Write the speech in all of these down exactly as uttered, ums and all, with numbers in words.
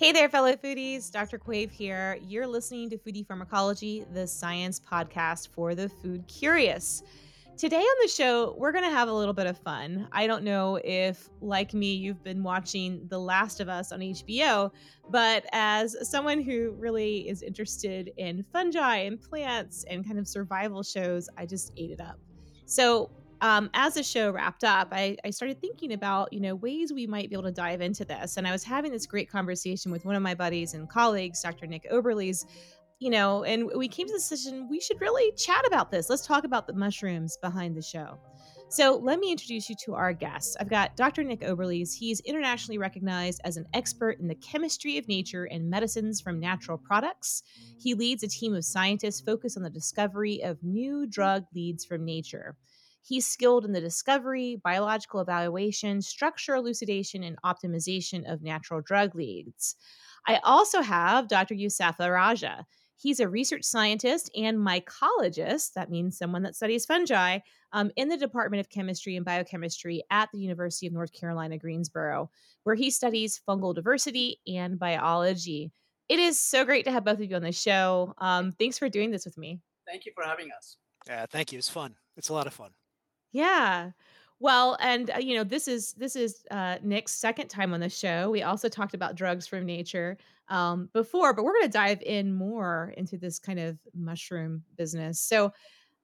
Hey there, fellow foodies. Doctor Quave here. You're listening to Foodie Pharmacology, the science podcast for the food curious. Today on the show, we're going to have a little bit of fun. I don't know if, like me, you've been watching The Last of Us on H B O, but as someone who really is interested in fungi and plants and kind of survival shows, I just ate it up. So Um, as the show wrapped up, I, I started thinking about, you know, ways we might be able to dive into this. And I was having this great conversation with one of my buddies and colleagues, Doctor Nick Oberlies, you know, and we came to the decision we should really chat about this. Let's talk about the mushrooms behind the show. So let me introduce you to our guests. I've got Doctor Nick Oberlies. He's internationally recognized as an expert in the chemistry of nature and medicines from natural products. He leads a team of scientists focused on the discovery of new drug leads from nature. He's skilled in the discovery, biological evaluation, structure elucidation, and optimization of natural drug leads. I also have Doctor Huzefa Raja. He's a research scientist and mycologist, that means someone that studies fungi, um, in the Department of Chemistry and Biochemistry at the University of North Carolina, Greensboro, where he studies fungal diversity and biology. It is so great to have both of you on the show. Um, thanks for doing this with me. Thank you for having us. Yeah, thank you. It's fun. It's a lot of fun. Yeah. Well, and uh, you know, this is this is uh, Nick's second time on the show. We also talked about drugs from nature um, before, but we're going to dive in more into this kind of mushroom business. So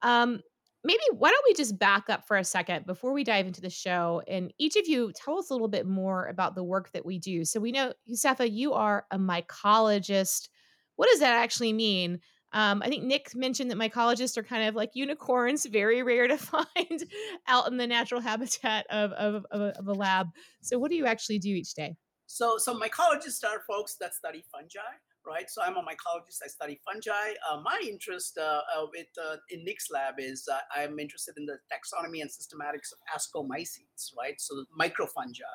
um, maybe why don't we just back up for a second before we dive into the show, and each of you tell us a little bit more about the work that we do. So we know, Huzefa, you are a mycologist. What does that actually mean? Um, I think Nick mentioned that mycologists are kind of like unicorns, very rare to find out in the natural habitat of, of, of, a, of a lab. So what do you actually do each day? So so mycologists are folks that study fungi, right? So I'm a mycologist. I study fungi. Uh, my interest uh, uh, with uh, in Nick's lab is uh, I'm interested in the taxonomy and systematics of ascomycetes, right? So microfungi.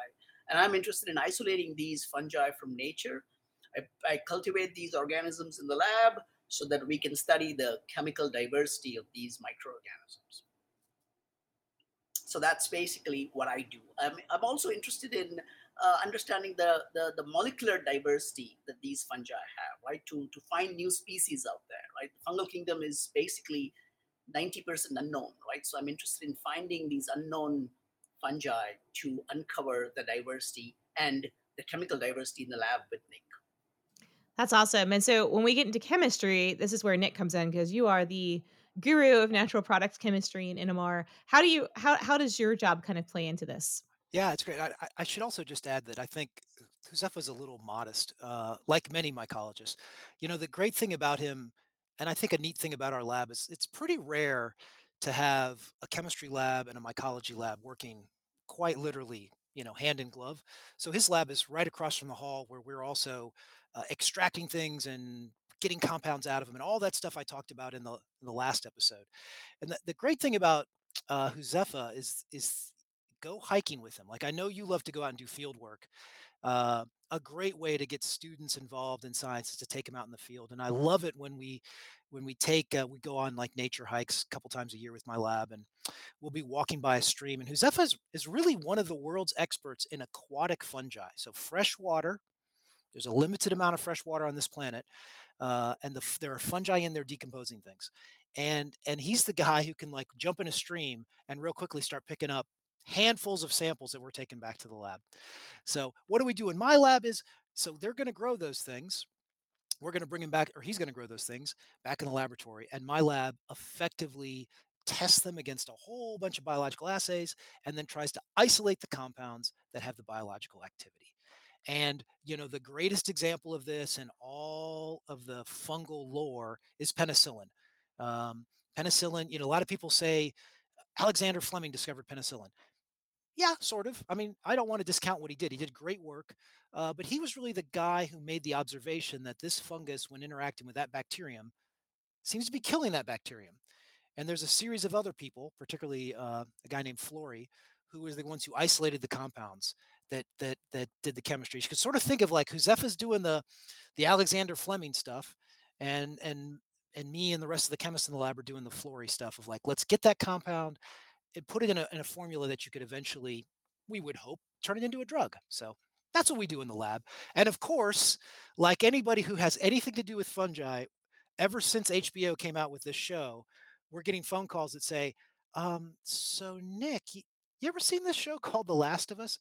And I'm interested in isolating these fungi from nature. I, I cultivate these organisms in the lab so that we can study the chemical diversity of these microorganisms. So that's basically what I do. I'm, I'm also interested in uh, understanding the, the, the molecular diversity that these fungi have, right? To, to find new species out there, right? The fungal kingdom is basically ninety percent unknown, right? So I'm interested in finding these unknown fungi to uncover the diversity and the chemical diversity in the lab with Nick. That's awesome. And so when we get into chemistry, this is where Nick comes in, because you are the guru of natural products chemistry and N M R. How do you how how does your job kind of play into this? Yeah, it's great. I, I should also just add that I think Huzefa was a little modest, uh, like many mycologists. You know, the great thing about him, and I think a neat thing about our lab, is it's pretty rare to have a chemistry lab and a mycology lab working quite literally, you know, hand in glove. So his lab is right across from the hall where we're also Uh, extracting things and getting compounds out of them and all that stuff I talked about in the in the last episode. And the, the great thing about uh, Huzefa is is go hiking with him. Like, I know you love to go out and do field work. Uh, a great way to get students involved in science is to take them out in the field. And I love it when we when we take uh, we go on like nature hikes a couple times a year with my lab, and we'll be walking by a stream. And Huzefa is, is really one of the world's experts in aquatic fungi. So fresh water. There's a limited amount of fresh water on this planet, uh, and the, there are fungi in there decomposing things. And and he's the guy who can like jump in a stream and real quickly start picking up handfuls of samples that we're taking back to the lab. So what do we do in my lab is, so they're going to grow those things. We're going to bring them back, or he's going to grow those things back in the laboratory. And my lab effectively tests them against a whole bunch of biological assays and then tries to isolate the compounds that have the biological activity. And, you know, the greatest example of this in all of the fungal lore is penicillin. Um, penicillin, you know, a lot of people say Alexander Fleming discovered penicillin. Yeah, sort of. I mean, I don't want to discount what he did. He did great work, uh, but he was really the guy who made the observation that this fungus, when interacting with that bacterium, seems to be killing that bacterium. And there's a series of other people, particularly uh, a guy named Flory, who was the ones who isolated the compounds that that that did the chemistry. You could sort of think of like Huzefa's doing the the Alexander Fleming stuff, and and and me and the rest of the chemists in the lab are doing the Flory stuff of like, let's get that compound and put it in a in a formula that you could eventually, we would hope, turn it into a drug. So That's what we do in the lab. And of course, like anybody who has anything to do with fungi, ever since H B O came out with this show, we're getting phone calls that say, um, so Nick, you ever seen this show called The Last of Us?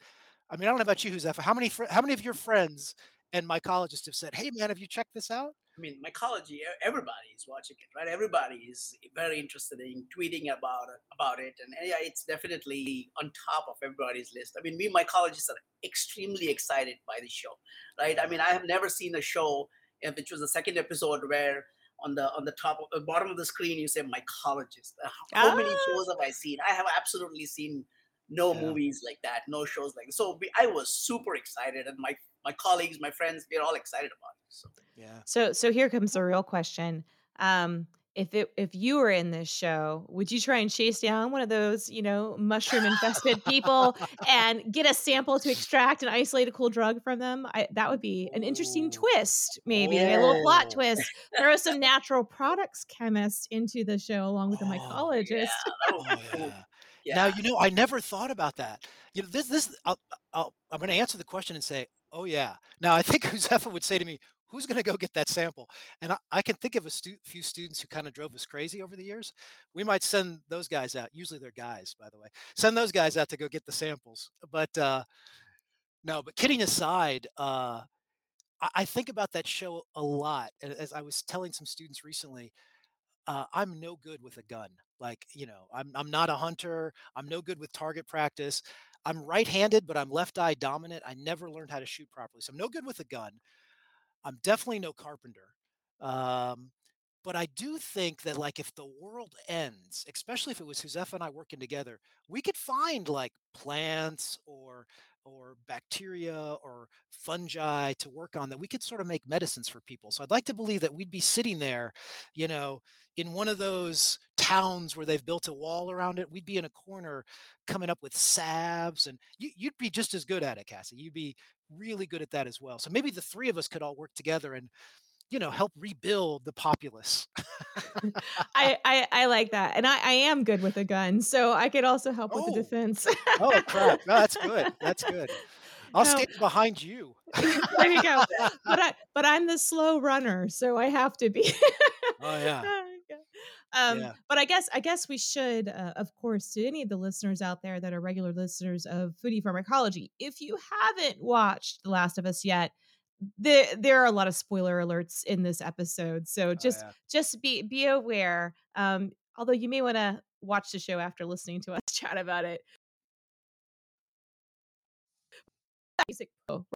I mean, I don't know about you, Huzefa. How many, fr- how many of your friends and mycologists have said, hey, man, have you checked this out? I mean, mycology, everybody is watching it, right? Everybody is very interested in tweeting about it, about it. And yeah, it's definitely on top of everybody's list. I mean, we mycologists are extremely excited by the show, right? I mean, I have never seen a show, which was the second episode, where on the on the top of, bottom of the screen, you say mycologist. How ah. many shows have I seen? I have absolutely seen no yeah. movies like that, no shows like that. So we, I was super excited, and my my colleagues, my friends, they're all excited about it. So yeah. So so here comes the real question. Um, if it if you were in this show, would you try and chase down one of those, you know, mushroom infested people and get a sample to extract and isolate a cool drug from them? I, that would be an interesting Ooh. twist, maybe yeah. a little plot twist. Throw some natural products chemists into the show along with oh, the mycologist. Yeah. Oh, yeah. Yeah. Now, you know, I never thought about that. You know, this this I'll, I'll, I'm going to answer the question and say, oh yeah. Now, I think Huzefa would say to me, who's going to go get that sample? And I, I can think of a stu- few students who kind of drove us crazy over the years. We might send those guys out. Usually they're guys, by the way. Send those guys out to go get the samples. But uh, no, but kidding aside, uh, I, I think about that show a lot. And as I was telling some students recently, uh, I'm no good with a gun. Like, you know, I'm I'm not a hunter. I'm no good with target practice. I'm right-handed, but I'm left-eye dominant. I never learned how to shoot properly. So I'm no good with a gun. I'm definitely no carpenter. Um, but I do think that, like, if the world ends, especially if it was Huzefa and I working together, we could find like plants or or bacteria or fungi to work on that we could sort of make medicines for people. So I'd like to believe that we'd be sitting there, you know, in one of those towns where they've built a wall around it. We'd be in a corner coming up with salves, and you, you'd be just as good at it, Cassie. You'd be really good at that as well. So maybe the three of us could all work together and, you know, help rebuild the populace. I, I I like that. And I, I am good with a gun, so I could also help oh. with the defense. Oh, crap. No, that's good. That's good. I'll no. stand behind you. There you go. But, I, but I'm the slow runner, so I have to be. Oh, yeah. Um, yeah. But I guess I guess we should, uh, of course, to any of the listeners out there that are regular listeners of Foodie Pharmacology, if you haven't watched The Last of Us yet, There, there are a lot of spoiler alerts in this episode, so just, oh, yeah. just be be aware. Um, although you may want to watch the show after listening to us chat about it.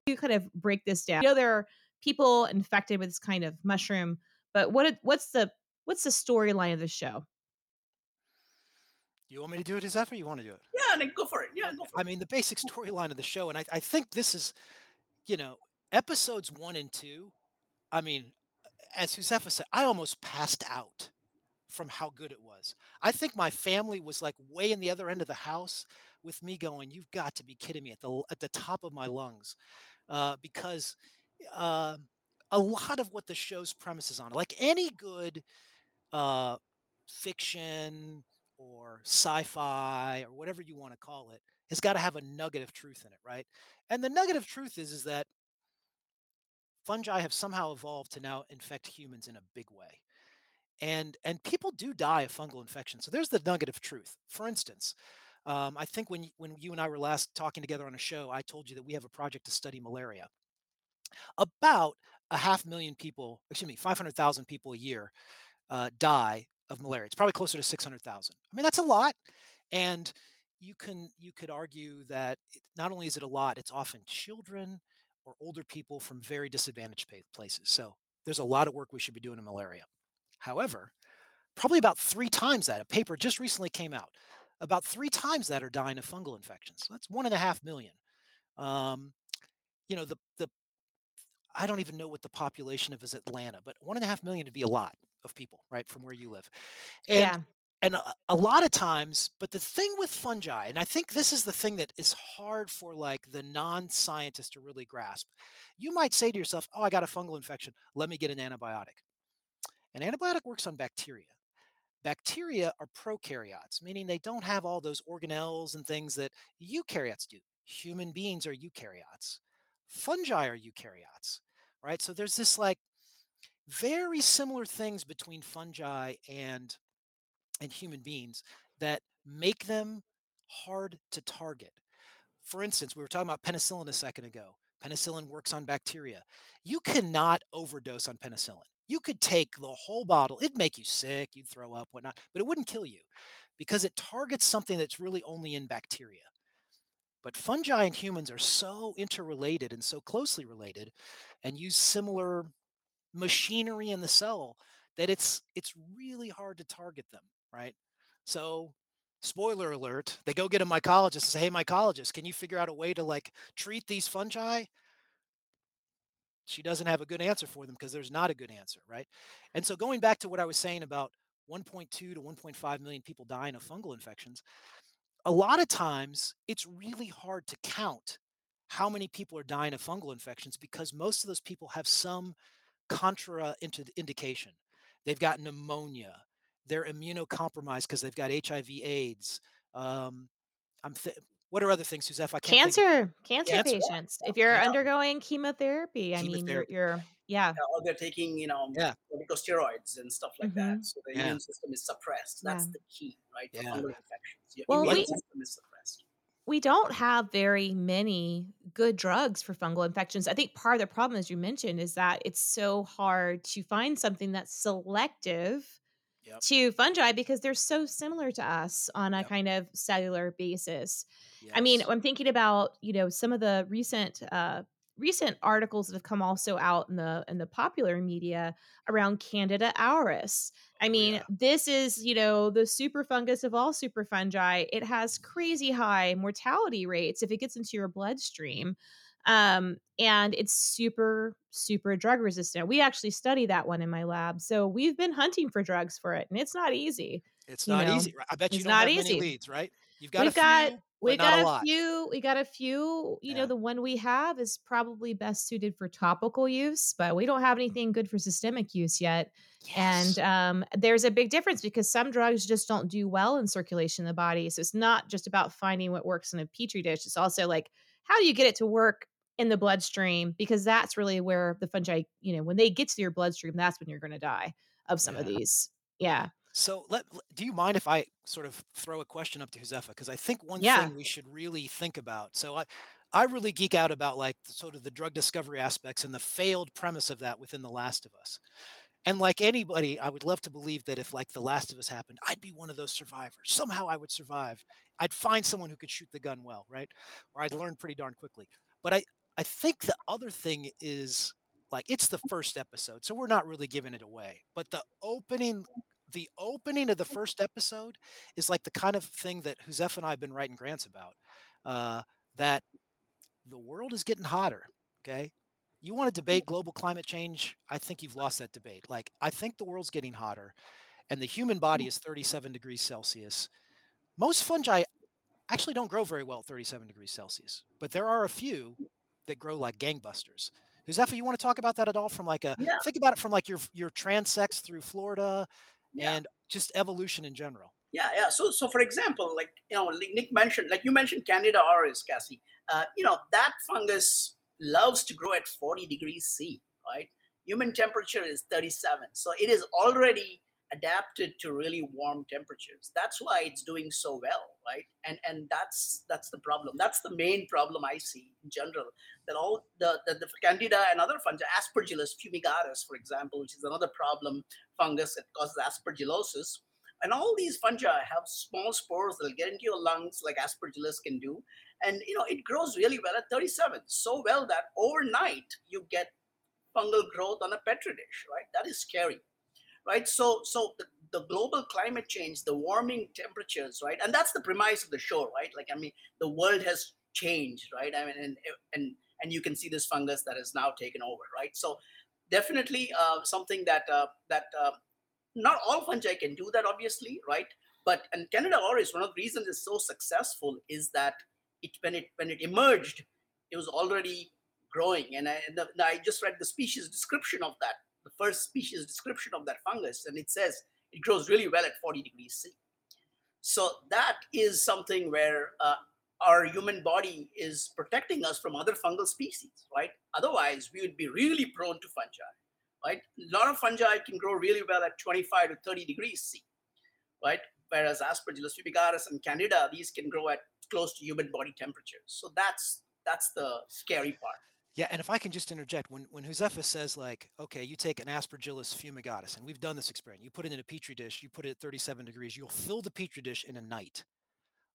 You kind of break this down. You know, there are people infected with this kind of mushroom, but what what's the what's the storyline of the show? You want me to do it, Huzefa? You want to do it? Yeah, Nick, go for it. Yeah, go for it. I mean, the basic storyline of the show, and I, I think this is, you know. Episodes one and two, I mean, as Huzefa said, I almost passed out from how good it was. I think my family was like way in the other end of the house with me going, you've got to be kidding me, at the at the top of my lungs. Uh, because uh, a lot of what the show's premise is on, like any good uh, fiction or sci-fi or whatever you want to call it, has got to have a nugget of truth in it, right? And the nugget of truth is, is that fungi have somehow evolved to now infect humans in a big way. And and people do die of fungal infection. So there's the nugget of truth. For instance, um, I think when, when you and I were last talking together on a show, I told you that we have a project to study malaria. About a half million people, excuse me, five hundred thousand people a year uh, die of malaria. It's probably closer to six hundred thousand. I mean, that's a lot. And you can you could argue that it, not only is it a lot, it's often children or older people from very disadvantaged places. So there's a lot of work we should be doing in malaria. However, probably about three times that, a paper just recently came out, about three times that are dying of fungal infections. So that's one and a half million. Um, you know, the the I don't even know what the population of is Atlanta, but one and a half million would be a lot of people, right, from where you live. And, yeah. And a, a lot of times, but the thing with fungi, and I think this is the thing that is hard for like the non-scientist to really grasp. You might say to yourself, oh, I got a fungal infection. Let me get an antibiotic. An antibiotic works on bacteria. Bacteria are prokaryotes, meaning they don't have all those organelles and things that eukaryotes do. Human beings are eukaryotes. fungi are eukaryotes, right? So there's this like very similar things between fungi and and human beings that make them hard to target. For instance, we were talking about penicillin a second ago. Penicillin works on bacteria. You cannot overdose on penicillin. You could take the whole bottle. It'd make you sick. You'd throw up, whatnot, but it wouldn't kill you because it targets something that's really only in bacteria. But fungi and humans are so interrelated and so closely related and use similar machinery in the cell that it's it's really hard to target them, right? So spoiler alert, they go get a mycologist and say, hey, mycologist, can you figure out a way to like treat these fungi? She doesn't have a good answer for them because there's not a good answer, right? And so going back to what I was saying about one point two to one point five million people dying of fungal infections, a lot of times it's really hard to count how many people are dying of fungal infections because most of those people have some contraindication. They've got pneumonia. They're immunocompromised because they've got H I V AIDS. Um, I'm th- what are other things, Huzefa? I can't cancer, cancer, cancer patients. Yeah. If you're yeah. undergoing chemotherapy, I chemotherapy. mean, you're, you're yeah. yeah. Or they're taking, you know, yeah. corticosteroids and stuff like mm-hmm. that. So the yeah. immune system is suppressed. That's yeah. the key, right? Yeah. Fungal infections. Your well, immune we, system is suppressed. We don't have very many good drugs for fungal infections. I think part of the problem, as you mentioned, is that it's so hard to find something that's selective Yep. to fungi because they're so similar to us on a yep. kind of cellular basis. Yes. I mean, I'm thinking about, you know, some of the recent, uh, recent articles that have come also out in the, in the popular media around Candida auris. I mean, yeah. this is, you know, the super fungus of all super fungi. It has crazy high mortality rates if it gets into your bloodstream. Um, and it's super, super drug resistant. We actually study that one in my lab. So we've been hunting for drugs for it and it's not easy. It's not know? easy. I bet you it's don't have easy. many leads, right? You've got we've a got, few, we've got a, a few, we got a few, you yeah. know, the one we have is probably best suited for topical use, but we don't have anything good for systemic use yet. Yes. And, um, there's a big difference because some drugs just don't do well in circulation in the body. So it's not just about finding what works in a petri dish. It's also like, how do you get it to work in the bloodstream, because that's really where the fungi, you know, when they get to your bloodstream, that's when you're going to die of some yeah. of these. Yeah. So let, do you mind if I sort of throw a question up to Huzefa? Because I think one yeah. thing we should really think about. So I, I really geek out about like sort of the drug discovery aspects and the failed premise of that within The Last of Us. And like anybody, I would love to believe that if like The Last of Us happened, I'd be one of those survivors. Somehow I would survive. I'd find someone who could shoot the gun well, right? Or I'd learn pretty darn quickly. But I, I think the other thing is like, it's the first episode, so we're not really giving it away, but the opening, the opening of the first episode is like the kind of thing that Huzefa and I have been writing grants about, uh, that the world is getting hotter. Okay. You want to debate global climate change? I think you've lost that debate. Like, I think the world's getting hotter and the human body is thirty-seven degrees Celsius. Most fungi actually don't grow very well at thirty-seven degrees Celsius, but there are a few that grow like gangbusters. Huzefa, you want to talk about that at all? From like a yeah. think about it from like your your transects through Florida yeah. and just evolution in general. Yeah, yeah. So, so for example, like you know, like Nick mentioned, like you mentioned, Candida auris, Cassie. Uh, you know that fungus loves to grow at forty degrees C, right? Human temperature is thirty-seven, so it is already adapted to really warm temperatures. That's why it's doing so well, right? And and that's that's the problem. That's the main problem I see in general. That all the, the, the Candida and other fungi, Aspergillus fumigatus, for example, which is another problem fungus that causes aspergillosis. And all these fungi have small spores that'll get into your lungs like Aspergillus can do. And you know, it grows really well at thirty-seven, so well that overnight you get fungal growth on a petri dish, right? That is scary. Right, so so the, the global climate change, the warming temperatures, right, and that's the premise of the show, right? Like I mean, the world has changed, right? I mean, and and and you can see this fungus that has now taken over, right? So definitely uh, something that uh, that uh, not all fungi can do that, obviously, right? But and Candida auris, one of the reasons it's so successful is that it when it when it emerged, it was already growing, and I, and the, I just read the species description of that. The first species description of that fungus, and it says it grows really well at forty degrees C. So that is something where uh, our human body is protecting us from other fungal species, right? Otherwise, we would be really prone to fungi, right? A lot of fungi can grow really well at twenty-five to thirty degrees C, right? Whereas Aspergillus fumigatus and Candida, these can grow at close to human body temperatures. So that's that's the scary part. Yeah, and if I can just interject, when when Huzefa says, like, okay, you take an Aspergillus fumigatus, and we've done this experiment, you put it in a petri dish, you put it at thirty-seven degrees, you'll fill the petri dish in a night.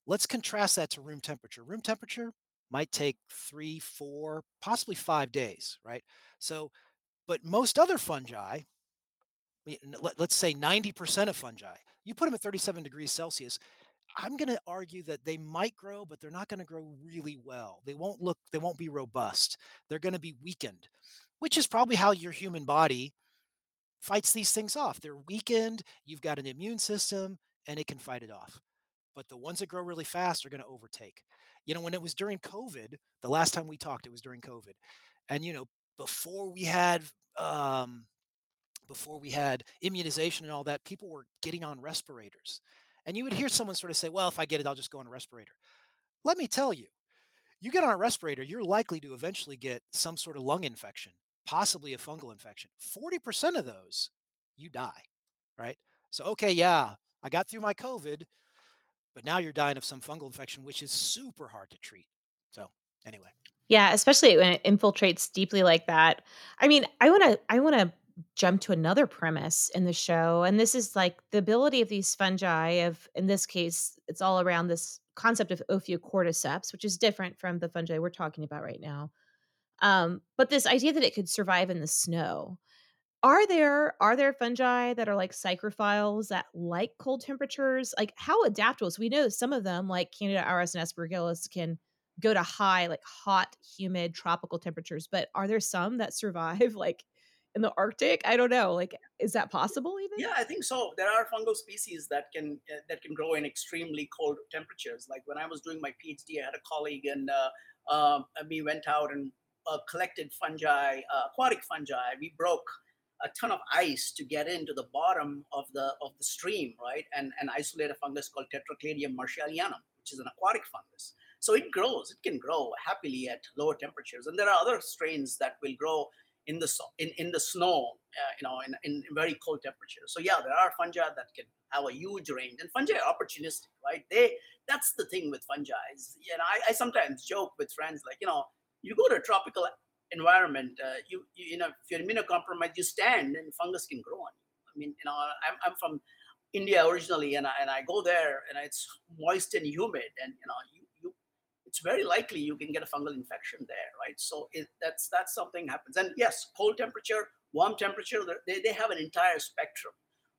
Let's contrast that to room temperature. Room temperature might take three, four, possibly five days, right? So, but most other fungi, let's say ninety percent of fungi, you put them at thirty-seven degrees Celsius, I'm going to argue that they might grow, but they're not going to grow really well. They won't look, they won't be robust. They're going to be weakened, which is probably how your human body fights these things off. They're weakened. You've got an immune system and it can fight it off. But the ones that grow really fast are going to overtake. You know, when it was during COVID, the last time we talked, it was during COVID. And, you know, before we had, um, before we had immunization and all that, people were getting on respirators. And you would hear someone sort of say, well, if I get it, I'll just go on a respirator. Let me tell you, you get on a respirator, you're likely to eventually get some sort of lung infection, possibly a fungal infection. forty percent of those, you die, right? So, okay, yeah, I got through my COVID, but now you're dying of some fungal infection, which is super hard to treat. So anyway. Yeah, especially when it infiltrates deeply like that. I mean, I want to, I want to, jump to another premise in the show. And this is like the ability of these fungi of, in this case, it's all around this concept of Ophiocordyceps, which is different from the fungi we're talking about right now. Um, but this idea that it could survive in the snow. Are there, are there fungi that are like psychrophiles that like cold temperatures? Like how adaptable? So we know some of them like Candida auris and Aspergillus can go to high, like hot, humid, tropical temperatures. But are there some that survive like in the Arctic? I don't know. Like, is that possible even? Yeah, I think so. There are fungal species that can uh, that can grow in extremely cold temperatures. Like when I was doing my PhD, I had a colleague and uh, uh, we went out and uh, collected fungi, uh, aquatic fungi. We broke a ton of ice to get into the bottom of the of the stream, right? And and isolate a fungus called Tetracladium martialianum, which is an aquatic fungus. So it grows. It can grow happily at lower temperatures. And there are other strains that will grow in the in in the snow, uh, you know, in, in very cold temperatures. So yeah, there are fungi that can have a huge range, and fungi are opportunistic, right? They that's the thing with fungi. Is, you know, I, I sometimes joke with friends, like, you know, you go to a tropical environment, uh, you, you you know, if you're immunocompromised, you stand, and fungus can grow on you. I mean, you know, I'm I'm from India originally, and I and I go there, and it's moist and humid, and you know, you. It's very likely you can get a fungal infection there, right? So it, that's that's something happens. And yes, cold temperature, warm temperature, they, they have an entire spectrum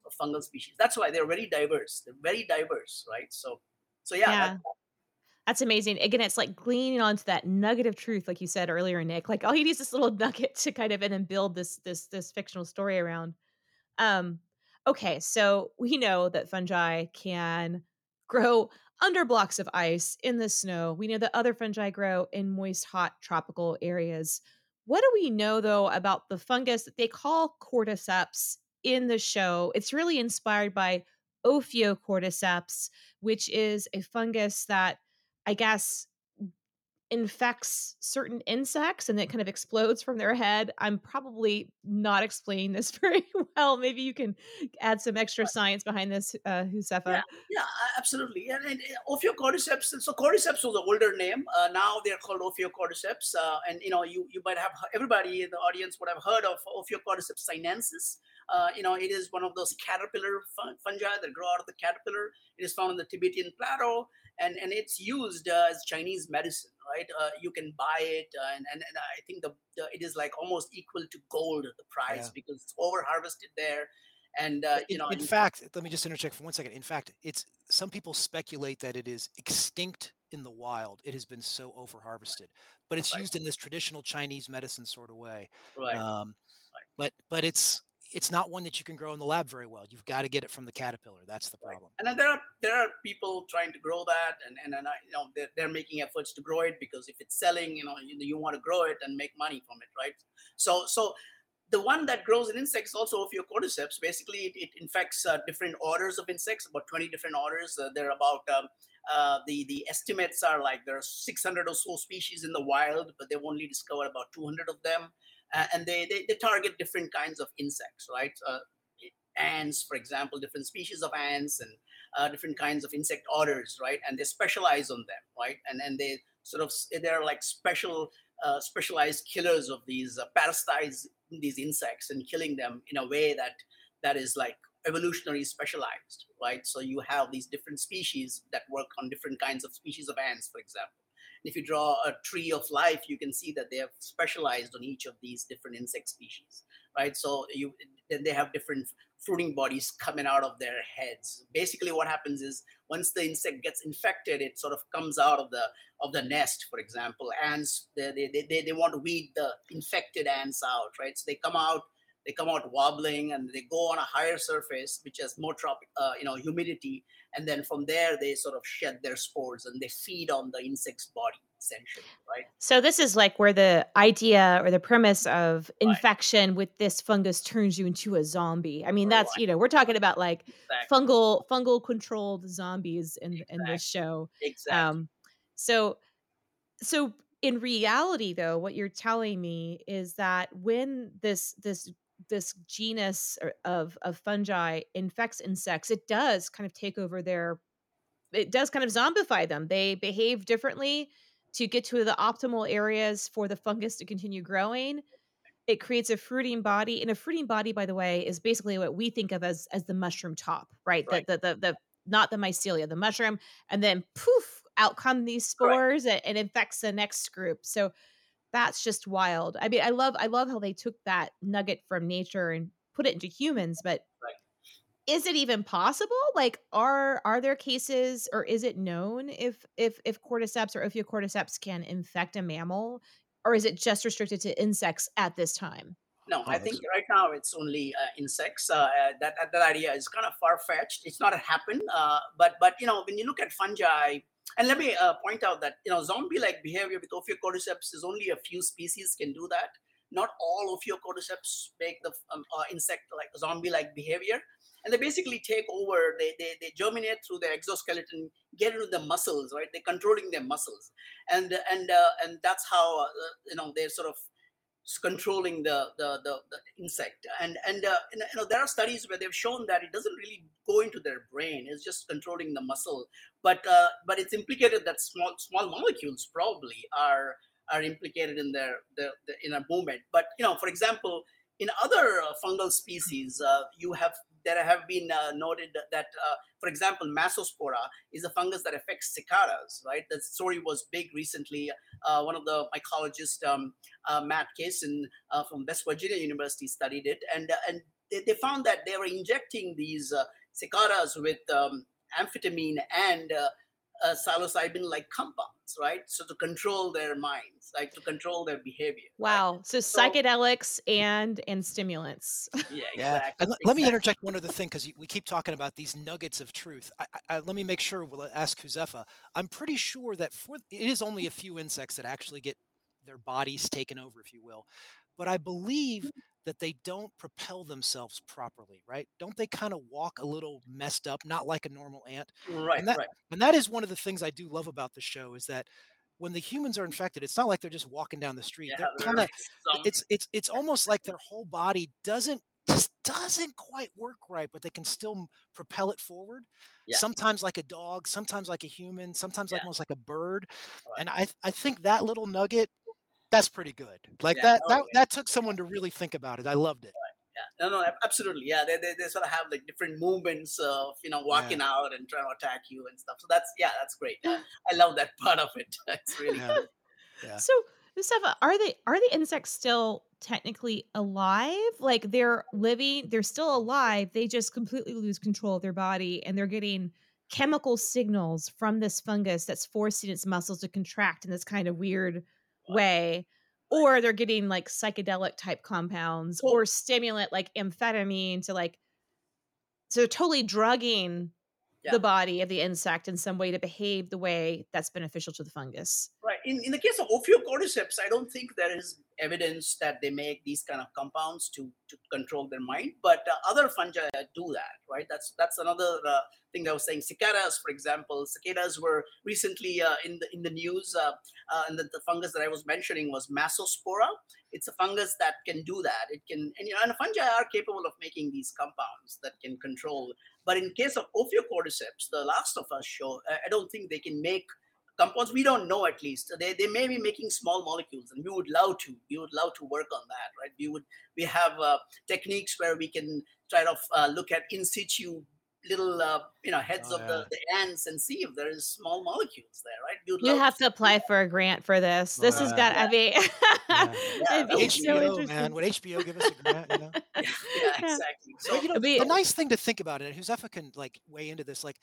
of fungal species. That's why they're very diverse. They're very diverse, right? So, so yeah. yeah. That's, that's amazing. Again, it's like gleaning onto that nugget of truth, like you said earlier, Nick. Like all you need is this little nugget to kind of and then build this this this fictional story around. Um, okay, so we know that fungi can grow under blocks of ice in the snow. We know that other fungi grow in moist, hot, tropical areas. What do we know, though, about the fungus that they call cordyceps in the show? It's really inspired by Ophiocordyceps, which is a fungus that, I guess, infects certain insects and it kind of explodes from their head. I'm probably not explaining this very well. Maybe you can add some extra science behind this, uh, Huzefa. Yeah, yeah, absolutely. And, and Ophiocordyceps, and so cordyceps was an older name. Uh, now they're called Ophiocordyceps. Uh, and, you know, you, you might have, everybody in the audience would have heard of Ophiocordyceps sinensis. Uh, you know, it is one of those caterpillar fun- fungi that grow out of the caterpillar. It is found in the Tibetan Plateau, and, and it's used uh, as Chinese medicine, right? Uh, you can buy it, uh, and, and, and I think the, the it is like almost equal to gold, the price, yeah. because it's over-harvested there. And, uh, you in, know. In fact, let me just interject for one second. In fact, it's some people speculate that it is extinct in the wild. It has been so over-harvested. But it's right. used in this traditional Chinese medicine sort of way. Right. Um, right. But But it's... it's not one that you can grow in the lab very well. You've got to get it from the caterpillar. That's the problem. Right. And there are there are people trying to grow that, and and, and I, you know they're, they're making efforts to grow it because if it's selling, you know, you, you want to grow it and make money from it, right? So so The one that grows in insects also Ophiocordyceps. Basically, it, it infects uh, different orders of insects, about twenty different orders. Uh, there are about, um, uh, the, the estimates are like there are six hundred or so species in the wild, but they've only discovered about two hundred of them. Uh, and they, they, they target different kinds of insects, right? Uh, ants, for example, different species of ants and uh, different kinds of insect orders, right? And they specialize on them, right? And and they sort of, they're like special, uh, specialized killers of these uh, parasites, these insects, and killing them in a way that that is like evolutionarily specialized, right? So you have these different species that work on different kinds of species of ants, for example. And if you draw a tree of life, you can see that they have specialized on each of these different insect species, right? So you then they have different fruiting bodies coming out of their heads. Basically, what happens is once the insect gets infected, it sort of comes out of the of the nest, for example. Ants, they they they, they want to weed the infected ants out, right? So they come out, they come out wobbling, and they go on a higher surface, which has more tropic, uh, you know, humidity. And then from there, they sort of shed their spores and they feed on the insect's body, essentially, right? So this is like where the idea or the premise of infection right. with this fungus turns you into a zombie. I mean, that's, you know, we're talking about like exactly. fungal fungal controlled zombies in, exactly. in this show. Exactly. Um, so, so in reality, though, what you're telling me is that when this this this genus of, of fungi infects insects, it does kind of take over their, it does kind of zombify them. They behave differently to get to the optimal areas for the fungus to continue growing. It creates a fruiting body, and a fruiting body, by the way, is basically what we think of as, as the mushroom top, right? right. The, the, the, the, not the mycelia, the mushroom, and then poof, out come these spores right. and, and infects the next group. So that's just wild. I mean, I love, I love how they took that nugget from nature and put it into humans, but right. is it even possible? Like, are, are there cases, or is it known if, if, if cordyceps or Ophiocordyceps can infect a mammal, or is it just restricted to insects at this time? No, I think right now it's only uh, insects. Uh, that, that idea is kind of far-fetched. It's not happened. Uh, but, but, you know, when you look at fungi, and let me uh, point out that, you know, zombie-like behavior with Ophiocordyceps is only a few species can do that. Not all Ophiocordyceps make the um, uh, insect-like, zombie-like behavior. And they basically take over, they, they they germinate through their exoskeleton, get into the muscles, right? They're controlling their muscles. And and uh, and that's how, uh, you know, they're sort of controlling the the, the, the insect. And, and uh, you know, there are studies where they've shown that it doesn't really go into their brain. It's just controlling the muscle. But uh, but it's implicated that small small molecules probably are are implicated in their, their, their in a movement. But, you know, for example, in other uh, fungal species, uh, you have there have been uh, noted that, uh, for example, Massospora is a fungus that affects cicadas, right? The story was big recently. Uh, one of the mycologists, um, uh, Matt Kaysen uh, from West Virginia University, studied it, and uh, and they, they found that they were injecting these uh, cicadas with um, amphetamine and uh, uh, psilocybin-like compounds, right? So to control their minds, like to control their behavior. Wow. Right? So, so psychedelics and and stimulants. Yeah, exactly. Yeah. And l- exactly. Let me interject one other thing, because we keep talking about these nuggets of truth. I, I, let me make sure we'll ask Huzefa. I'm pretty sure that for it is only a few insects that actually get their bodies taken over, if you will. But I believe that they don't propel themselves properly, right? Don't they kind of walk a little messed up, not like a normal ant? Right, and that, right. And that is one of the things I do love about the show, is that when the humans are infected, it's not like they're just walking down the street. Yeah, they're kinda, right. It's it's it's almost like their whole body doesn't just doesn't quite work right, but they can still propel it forward. Yeah. Sometimes like a dog, sometimes like a human, sometimes yeah. almost like a bird. Right. And I I think that little nugget, that's pretty good. Like yeah, that, that, okay. that took someone to really think about it. I loved it. Yeah, no, no, absolutely. Yeah, they, they, they sort of have like different movements of, you know, walking yeah. out and trying to attack you and stuff. So that's, yeah, that's great. I, I love that part of it. It's really yeah. good. Yeah. So, Huzefa, are they, are the insects still technically alive? Like they're living, they're still alive. They just completely lose control of their body, and they're getting chemical signals from this fungus that's forcing its muscles to contract in this kind of weird way, or they're getting like psychedelic type compounds or stimulant like amphetamine to like, so totally drugging yeah. the body of the insect in some way to behave the way that's beneficial to the fungus. Right. In, in the case of Ophiocordyceps, I don't think there is evidence that they make these kind of compounds to, to control their mind, but uh, other fungi do that, right? That's that's another uh, thing that I was saying. Cicadas, for example, cicadas were recently uh, in the in the news, uh, uh, and the, the fungus that I was mentioning was Massospora. It's a fungus that can do that. It can, and, you know, and fungi are capable of making these compounds that can control. But in case of Ophiocordyceps, The Last of Us show, I don't think they can make compounds. We don't know, at least they they may be making small molecules, and we would love to we would love to work on that, right? We would we have uh, techniques where we can try to uh, look at in situ little uh, you know heads oh, of yeah. the, the ants and see if there is small molecules there, right? We would you have to, to apply for a grant for this. This oh, has yeah. got to be. yeah. yeah. It'd be H B O, so man. Would H B O give us a grant? You know? yeah, yeah, exactly. So but, you know, be, the nice thing to think about it, Huzefa can like weigh into this, like.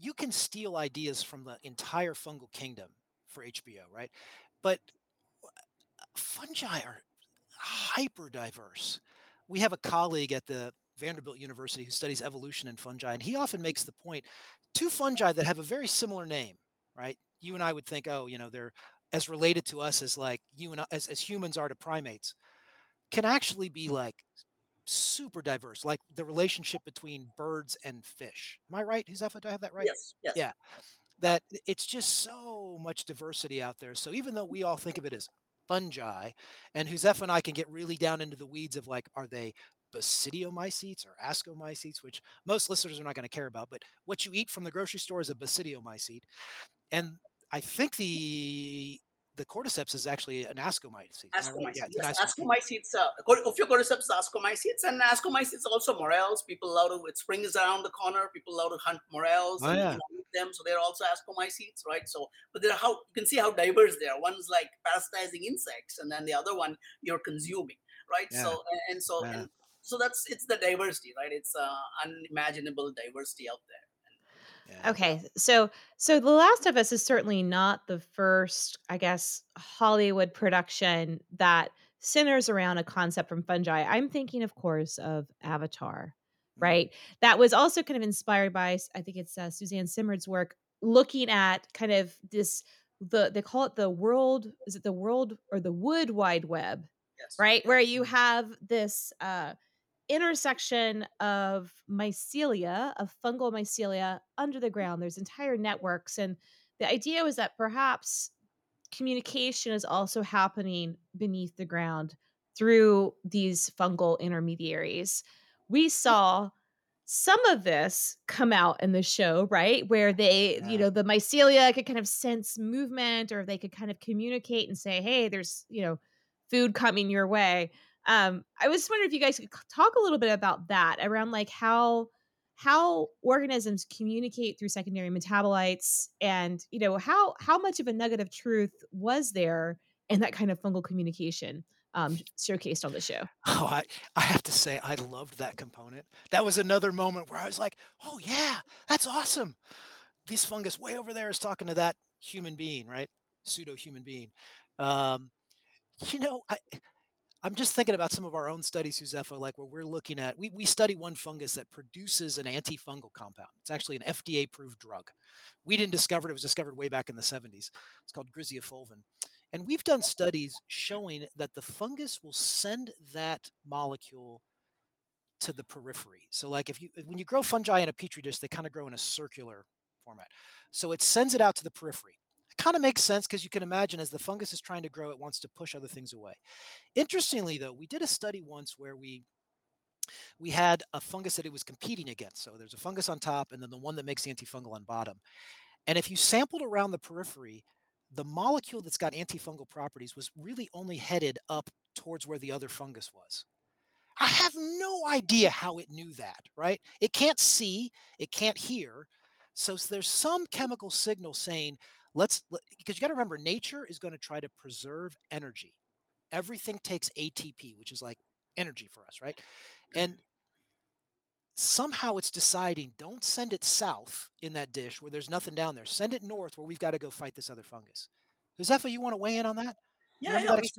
You can steal ideas from the entire fungal kingdom for H B O, right? But fungi are hyper diverse. We have a colleague at the Vanderbilt University who studies evolution and fungi, and he often makes the point, two fungi that have a very similar name, right? You and I would think, oh, you know, they're as related to us as like you and I, as, as humans are to primates, can actually be like super diverse, like the relationship between birds and fish. Am I right, Huzefa? Do I have that right? Yes, yes. Yeah. That it's just so much diversity out there. So even though we all think of it as fungi, and Huzefa and I can get really down into the weeds of like, are they basidiomycetes or ascomycetes, which most listeners are not going to care about, but what you eat from the grocery store is a basidiomycete. And I think the The cordyceps is actually an ascomycete. Ascomycetes. Yeah, yes. Ascomycetes. Ophiocordyceps is ascomycetes, and ascomycetes also morels. People love to. It springs around the corner. People love to hunt morels oh, and yeah. eat them. So they're also ascomycetes, right? So, but they're how you can see how diverse they are. One's like parasitizing insects, and then the other one you're consuming, right? Yeah. So and, and so yeah. and so that's it's the diversity, right? It's uh, unimaginable diversity out there. Yeah. Okay. So, so The Last of Us is certainly not the first, I guess, Hollywood production that centers around a concept from fungi. I'm thinking, of course, of Avatar, right? Mm-hmm. That was also kind of inspired by, I think it's uh, Suzanne Simard's work, looking at kind of this, the, they call it the world, is it the world or the wood wide web, yes. right? Where you have this, uh, intersection of mycelia, of fungal mycelia under the ground. There's entire networks. And the idea was that perhaps communication is also happening beneath the ground through these fungal intermediaries. We saw some of this come out in the show, right? Where they, yeah. you know, the mycelia could kind of sense movement, or they could kind of communicate and say, hey, there's, you know, food coming your way. Um, I was wondering if you guys could talk a little bit about that around like how how organisms communicate through secondary metabolites, and you know how how much of a nugget of truth was there in that kind of fungal communication um, showcased on the show. Oh, I, I have to say I loved that component. That was another moment where I was like, oh yeah, that's awesome. This fungus way over there is talking to that human being, right? Pseudo human being. Um, you know, I. I'm just thinking about some of our own studies, Huzefa, like where we're looking at, we, we study one fungus that produces an antifungal compound. It's actually an F D A-approved drug. We didn't discover it. It was discovered way back in the seventies. It's called griseofulvin. And we've done studies showing that the fungus will send that molecule to the periphery. So like if you, when you grow fungi in a petri dish, they kind of grow in a circular format. So it sends it out to the periphery. Kind of makes sense because you can imagine as the fungus is trying to grow, it wants to push other things away. Interestingly, though, we did a study once where we we had a fungus that it was competing against. So there's a fungus on top and then the one that makes antifungal on bottom. And if you sampled around the periphery, the molecule that's got antifungal properties was really only headed up towards where the other fungus was. I have no idea how it knew that, right? It can't see, it can't hear. So there's some chemical signal saying, Let's because you got to remember, nature is going to try to preserve energy. Everything takes A T P, which is like energy for us, right? And somehow it's deciding, don't send it south in that dish where there's nothing down there. Send it north where we've got to go fight this other fungus. Huzefa, you want to weigh in on that? Yeah, yeah, we,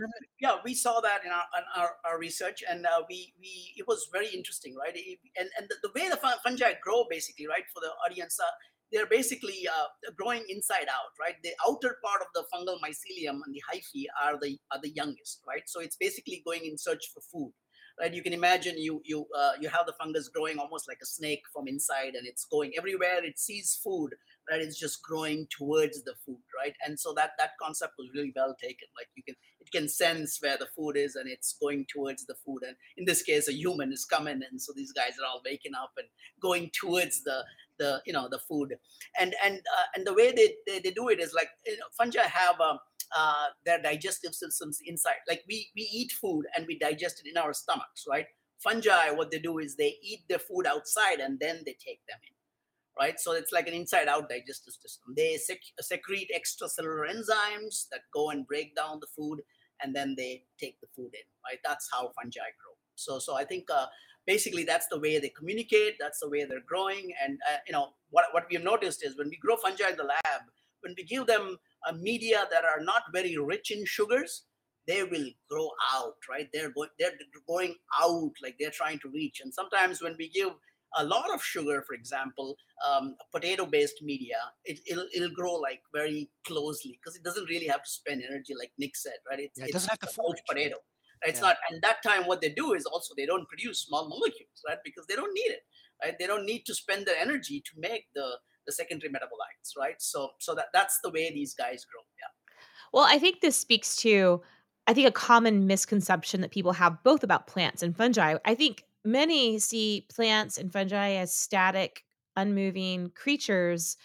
yeah, we saw that in our in our, our research, and uh, we we it was very interesting, right? It, and and the, the way the fungi grow, basically, right, for the audience. Uh, they're basically uh, growing inside out, right? The outer part of the fungal mycelium and the hyphae are the are the youngest, right? So it's basically going in search for food, right? You can imagine you you uh, you have the fungus growing almost like a snake from inside, and it's going everywhere it sees food, right? It's just growing towards the food, right? And so that that concept was really well taken. Like you can it can sense where the food is, and it's going towards the food. And in this case, a human is coming, and so these guys are all waking up and going towards the the you know the food. And and uh, and the way they, they they do it is like, you know, fungi have um, uh, their digestive systems inside. Like we we eat food and we digest it in our stomachs, right? Fungi, what they do is they eat the food outside and then they take them in, right? So it's like an inside-out digestive system. They sec- secrete extracellular enzymes that go and break down the food, and then they take the food in, right? That's how fungi grow. So so I think uh, basically that's the way they communicate. That's the way they're growing. And, uh, you know, what, what we've noticed is when we grow fungi in the lab, when we give them uh, media that are not very rich in sugars, they will grow out, right? They're, go- they're going out, like they're trying to reach. And sometimes when we give a lot of sugar, for example, um, potato-based media, it, it'll it'll grow like very closely because it doesn't really have to spend energy, like Nick said, right? It, yeah, it doesn't have to forage potato. Right? It's yeah. not. And that time, what they do is also they don't produce small molecules, right? Because they don't need it, right? They don't need to spend their energy to make the the secondary metabolites, right? So so that that's the way these guys grow. Yeah. Well, I think this speaks to, I think, a common misconception that people have both about plants and fungi. I think many see plants and fungi as static, unmoving creatures,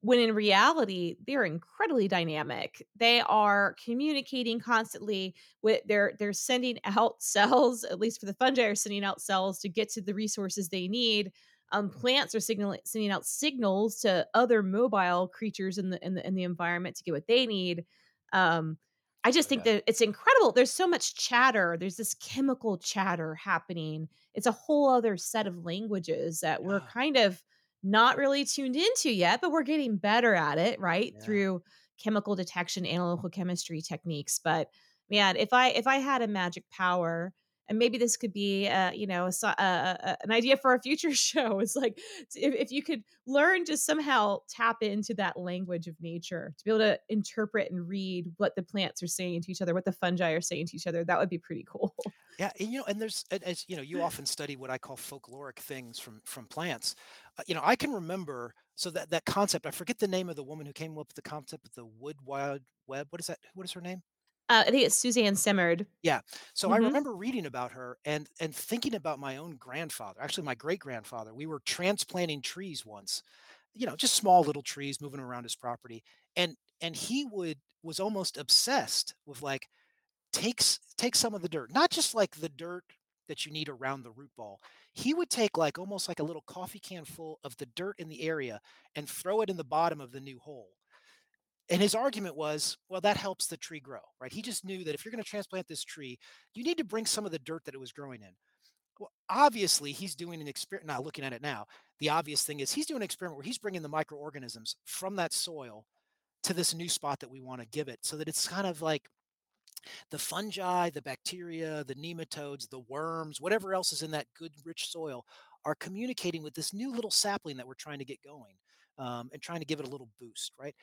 when in reality, they're incredibly dynamic. They are communicating constantly. With they're, they're sending out cells, at least for the fungi, are sending out cells to get to the resources they need. Um, plants are signaling, sending out signals to other mobile creatures in the in the, in the environment to get what they need. Um, I just think yeah. that it's incredible. There's so much chatter. There's this chemical chatter happening. It's a whole other set of languages that yeah. we're kind of not really tuned into yet, but we're getting better at it, right? Yeah. Through chemical detection, analytical chemistry techniques. But man, if I if I had a magic power, and maybe this could be, uh, you know, a, a, a, an idea for a future show. It's like if, if you could learn to somehow tap into that language of nature, to be able to interpret and read what the plants are saying to each other, what the fungi are saying to each other, that would be pretty cool. Yeah, and, you know, and there's, as you know, you often study what I call folkloric things from from plants. Uh, you know, I can remember. So that that concept, I forget the name of the woman who came up with the concept of the wood wide web. What is that? What is her name? Uh, I think it's Suzanne Simard. Yeah. So mm-hmm. I remember reading about her and and thinking about my own grandfather, actually my great-grandfather. We were transplanting trees once, you know, just small little trees moving around his property. And and he would was almost obsessed with like, takes take some of the dirt, not just like the dirt that you need around the root ball. He would take like almost like a little coffee can full of the dirt in the area and throw it in the bottom of the new hole. And his argument was, well, that helps the tree grow, right? He just knew that if you're going to transplant this tree, you need to bring some of the dirt that it was growing in. Well, obviously, he's doing an experiment. Now, looking at it now, the obvious thing is he's doing an experiment where he's bringing the microorganisms from that soil to this new spot that we want to give it, so that it's kind of like the fungi, the bacteria, the nematodes, the worms, whatever else is in that good, rich soil are communicating with this new little sapling that we're trying to get going um, and trying to give it a little boost, right?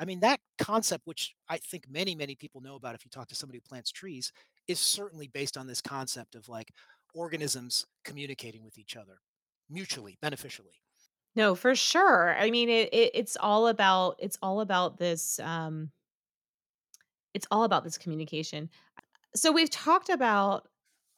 I mean, that concept, which I think many, many people know about if you talk to somebody who plants trees, is certainly based on this concept of like organisms communicating with each other mutually, beneficially. No, for sure. I mean, it, it, it's all about it's all about this. Um, it's all about this communication. So we've talked about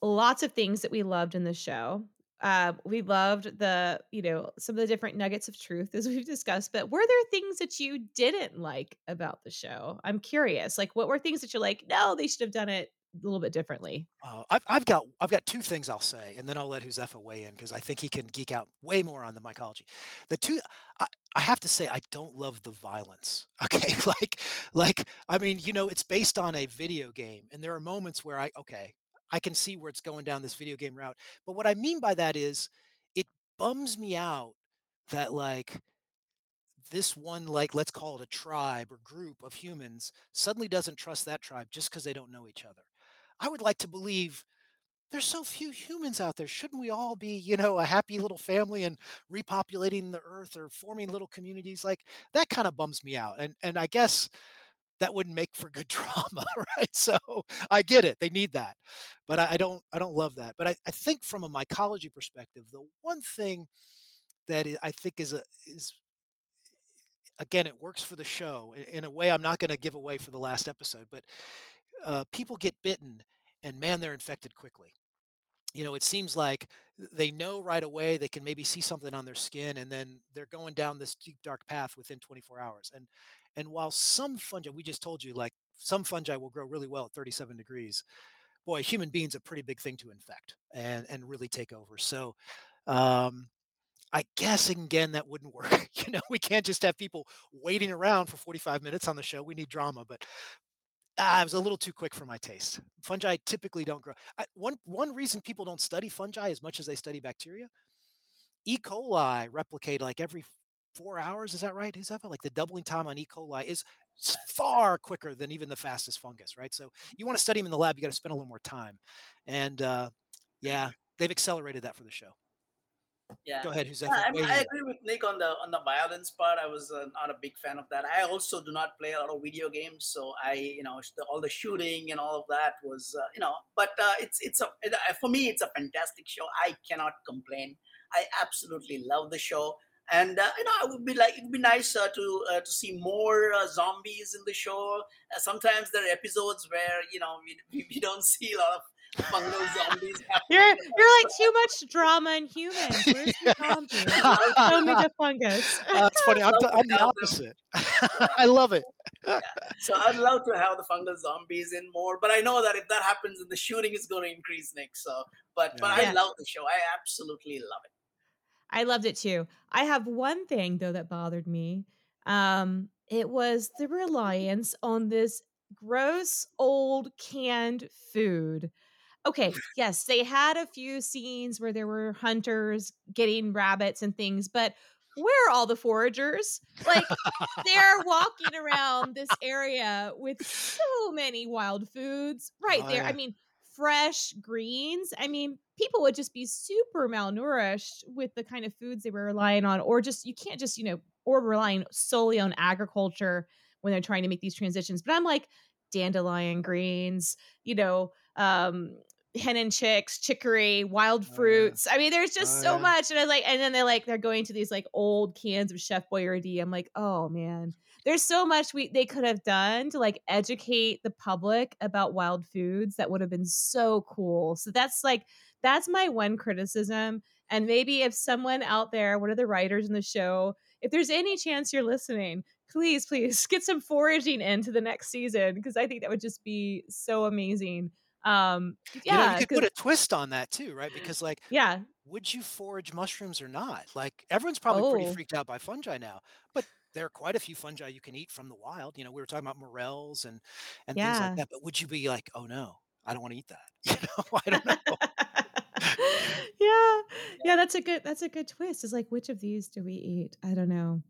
lots of things that we loved in the show. Uh, we loved the, you know, some of the different nuggets of truth as we've discussed, but were there things that you didn't like about the show? I'm curious, like what were things that you're like, no, they should have done it a little bit differently? Uh, I've, I've got, I've got two things I'll say, and then I'll let Huzefa weigh in, cause I think he can geek out way more on the mycology. The two, I, I have to say, I don't love the violence. Okay. like, like, I mean, you know, it's based on a video game, and there are moments where I, okay, I can see where it's going down this video game route. But what I mean by that is it bums me out that like this one, like let's call it a tribe or group of humans, suddenly doesn't trust that tribe just because they don't know each other. I would like to believe there's so few humans out there. Shouldn't we all be, you know, a happy little family and repopulating the earth or forming little communities? Like, that kind of bums me out. And and I guess that wouldn't make for good drama, right? So I get it. They need that. But I, I don't I don't love that. But I, I think from a mycology perspective, the one thing that I think is a, is again, it works for the show in a way I'm not going to give away for the last episode, but uh, people get bitten and man, they're infected quickly. You know, it seems like they know right away, they can maybe see something on their skin and then they're going down this deep, dark path within twenty-four hours. And and while some fungi, we just told you, like some fungi will grow really well at thirty-seven degrees, boy, human beings a pretty big thing to infect and, and really take over. So um, I guess, again, that wouldn't work. You know, we can't just have people waiting around for forty-five minutes on the show. We need drama, but ah, I was a little too quick for my taste. Fungi typically don't grow. I, one, one reason people don't study fungi as much as they study bacteria, E. coli replicate like every four hours. Is that right? Is that like the doubling time on E. coli is far quicker than even the fastest fungus, right? So you want to study them in the lab, you got to spend a little more time. And uh, yeah, they've accelerated that for the show. Yeah, go ahead. Huzefa. Yeah, I, mean, I agree with Nick on the on the violence part. I was uh, not a big fan of that. I also do not play a lot of video games, so I, you know, the, all the shooting and all of that was, uh, you know. But uh, it's it's a it, for me, it's a fantastic show. I cannot complain. I absolutely love the show, and uh, you know, I would be like it'd be nice uh, to uh, to see more uh, zombies in the show. Uh, sometimes there are episodes where you know we we don't see a lot of. Zombies you're you're like too much drama in humans. Where's the zombies? Show me the fungus. Uh, it's funny. I'm, t- I'm the opposite. I love it. Yeah. So I'd love to have the fungus zombies in more, but I know that if that happens, then the shooting is going to increase, Nick. So, but yeah. but I yeah. love the show. I absolutely love it. I loved it too. I have one thing though that bothered me. Um, it was the reliance on this gross old canned food. Okay, yes, they had a few scenes where there were hunters getting rabbits and things, but where are all the foragers? Like, they're walking around this area with so many wild foods right oh, there. Yeah. I mean, fresh greens. I mean, people would just be super malnourished with the kind of foods they were relying on, or just, you can't just, you know, or relying solely on agriculture when they're trying to make these transitions. But I'm like, dandelion greens, you know, um, hen and chicks, chicory, wild fruits. Oh, yeah. I mean, there's just oh, so yeah. much. And I was like, and then they like, they're going to these like old cans of Chef Boyardee. I'm like, oh man, there's so much we, they could have done to like educate the public about wild foods. That would have been so cool. So that's like, that's my one criticism. And maybe if someone out there, one of the writers in the show, if there's any chance you're listening, please, please get some foraging into the next season. Because I think that would just be so amazing. Um, yeah, you know, you could put a twist on that too, right? Because like, yeah, would you forage mushrooms or not? Like everyone's probably oh. pretty freaked out by fungi now, but there are quite a few fungi you can eat from the wild. You know, we were talking about morels and, and yeah. things like that, but would you be like, oh no, I don't want to eat that. You know, I don't know. yeah. Yeah. That's a good, that's a good twist. It's like, which of these do we eat? I don't know.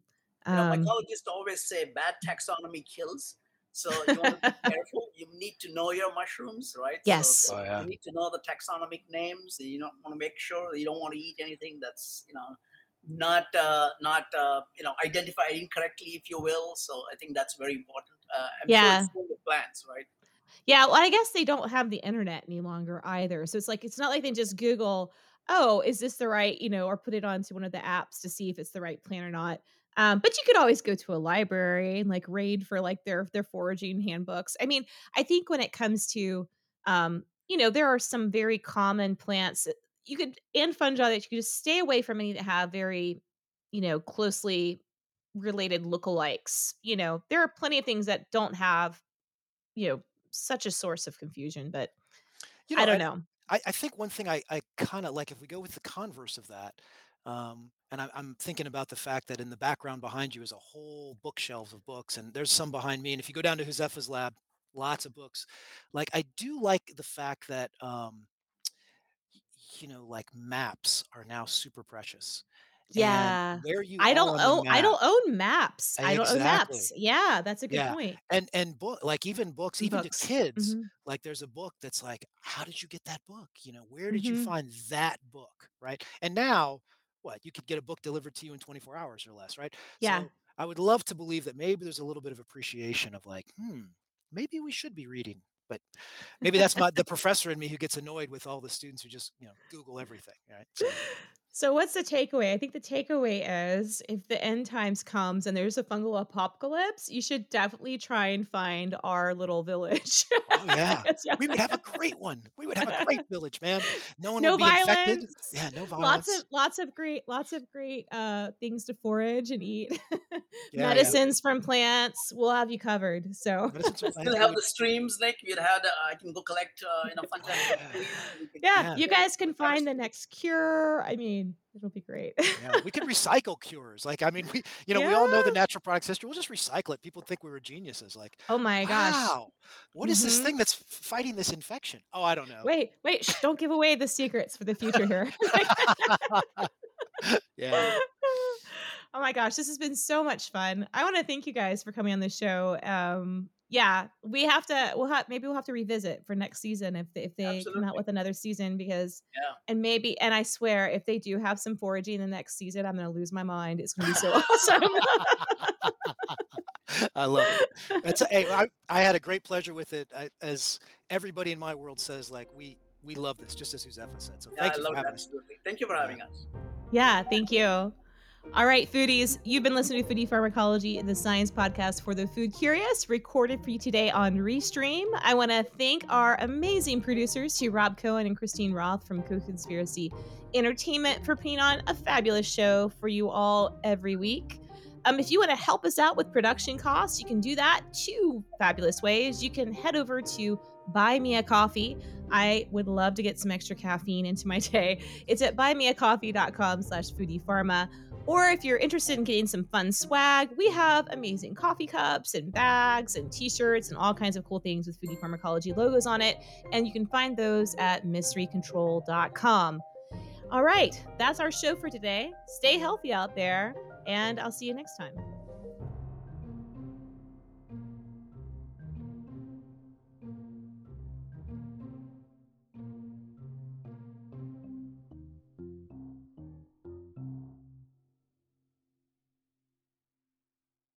You know, mycologists always say bad taxonomy kills. So you want to be careful. You need to know your mushrooms, right? Yes. So, oh, yeah. You need to know the taxonomic names. And you don't want to make sure that you don't want to eat anything that's, you know, not, uh, not uh, you know, identified incorrectly, if you will. So I think that's very important. Uh, I'm yeah. sure it's still the plants, right? Yeah. Well, I guess they don't have the internet any longer either. So it's like, it's not like they just Google, oh, is this the right, you know, or put it onto one of the apps to see if it's the right plant or not. Um, but you could always go to a library and like raid for like their, their foraging handbooks. I mean, I think when it comes to, um, you know, there are some very common plants that you could, and fungi that you could just stay away from any that have very, you know, closely related lookalikes. You know, there are plenty of things that don't have, you know, such a source of confusion, but you know, I don't I, know. I, I think one thing I, I kind of like, if we go with the converse of that, um, and I'm thinking about the fact that in the background behind you is a whole bookshelf of books, and there's some behind me. And if you go down to Huzefa's lab, lots of books. Like I do like the fact that, um, you know, like maps are now super precious. Yeah. And there you I don't own I don't own maps. Exactly. I don't own maps. Yeah, that's a good yeah. point. And and book like even books, even books. to kids, mm-hmm. like there's a book that's like, how did you get that book? You know, where did mm-hmm. you find that book? Right. And now what? You could get a book delivered to you in twenty-four hours or less, right? Yeah. So I would love to believe that maybe there's a little bit of appreciation of like, hmm, maybe we should be reading. But maybe that's my the professor in me who gets annoyed with all the students who just, you know, Google everything. Right? So. so what's the takeaway? I think the takeaway is if the end times comes and there's a fungal apocalypse, you should definitely try and find our little village. Oh, yeah. yeah. We would have a great one. We would have a great village, man. No one no would be violence. infected. Yeah, no violence. Lots of lots of great lots of great uh, things to forage and eat. Yeah, medicines yeah. from plants. We'll have you covered. So we'll have the streams, Nick. We'll have the, I can go collect uh, you know fungi. yeah. yeah, you guys can find the next cure. I mean, it'll be great. yeah, we can recycle cures. Like, I mean, we you know yeah. we all know the natural products history. We'll just recycle it. People think we were geniuses. Like, oh my gosh, wow, what mm-hmm. is this thing that's fighting this infection? Oh, I don't know. Wait, wait, shh, don't give away the secrets for the future here. yeah. Oh my gosh, this has been so much fun. I want to thank you guys for coming on the show. Um, yeah, we have to, we'll have, maybe we'll have to revisit for next season if they, if they Absolutely. come out with another season because, yeah. and maybe, and I swear, if they do have some foraging in the next season, I'm going to lose my mind. It's going to be so awesome. I love it. That's, hey, I, I had a great pleasure with it. I, as everybody in my world says, like, we, we love this, just as Huzefa said. So yeah, thank I you for having Absolutely. us. Thank you for having yeah. us. Yeah, thank you. All right, foodies, you've been listening to Foodie Pharmacology, the science podcast for the food curious, recorded for you today on Restream. I want to thank our amazing producers, to Rob Cohen and Christine Roth from Co-Conspiracy Entertainment, for putting on a fabulous show for you all every week. Um, if you want to help us out with production costs, you can do that two fabulous ways. You can head over to Buy Me a Coffee. I would love to get some extra caffeine into my day. It's at buymeacoffee.com slash foodiepharma. Or if you're interested in getting some fun swag, we have amazing coffee cups and bags and t-shirts and all kinds of cool things with Foodie Pharmacology logos on it. And you can find those at mystery control dot com. All right, that's our show for today. Stay healthy out there, and I'll see you next time.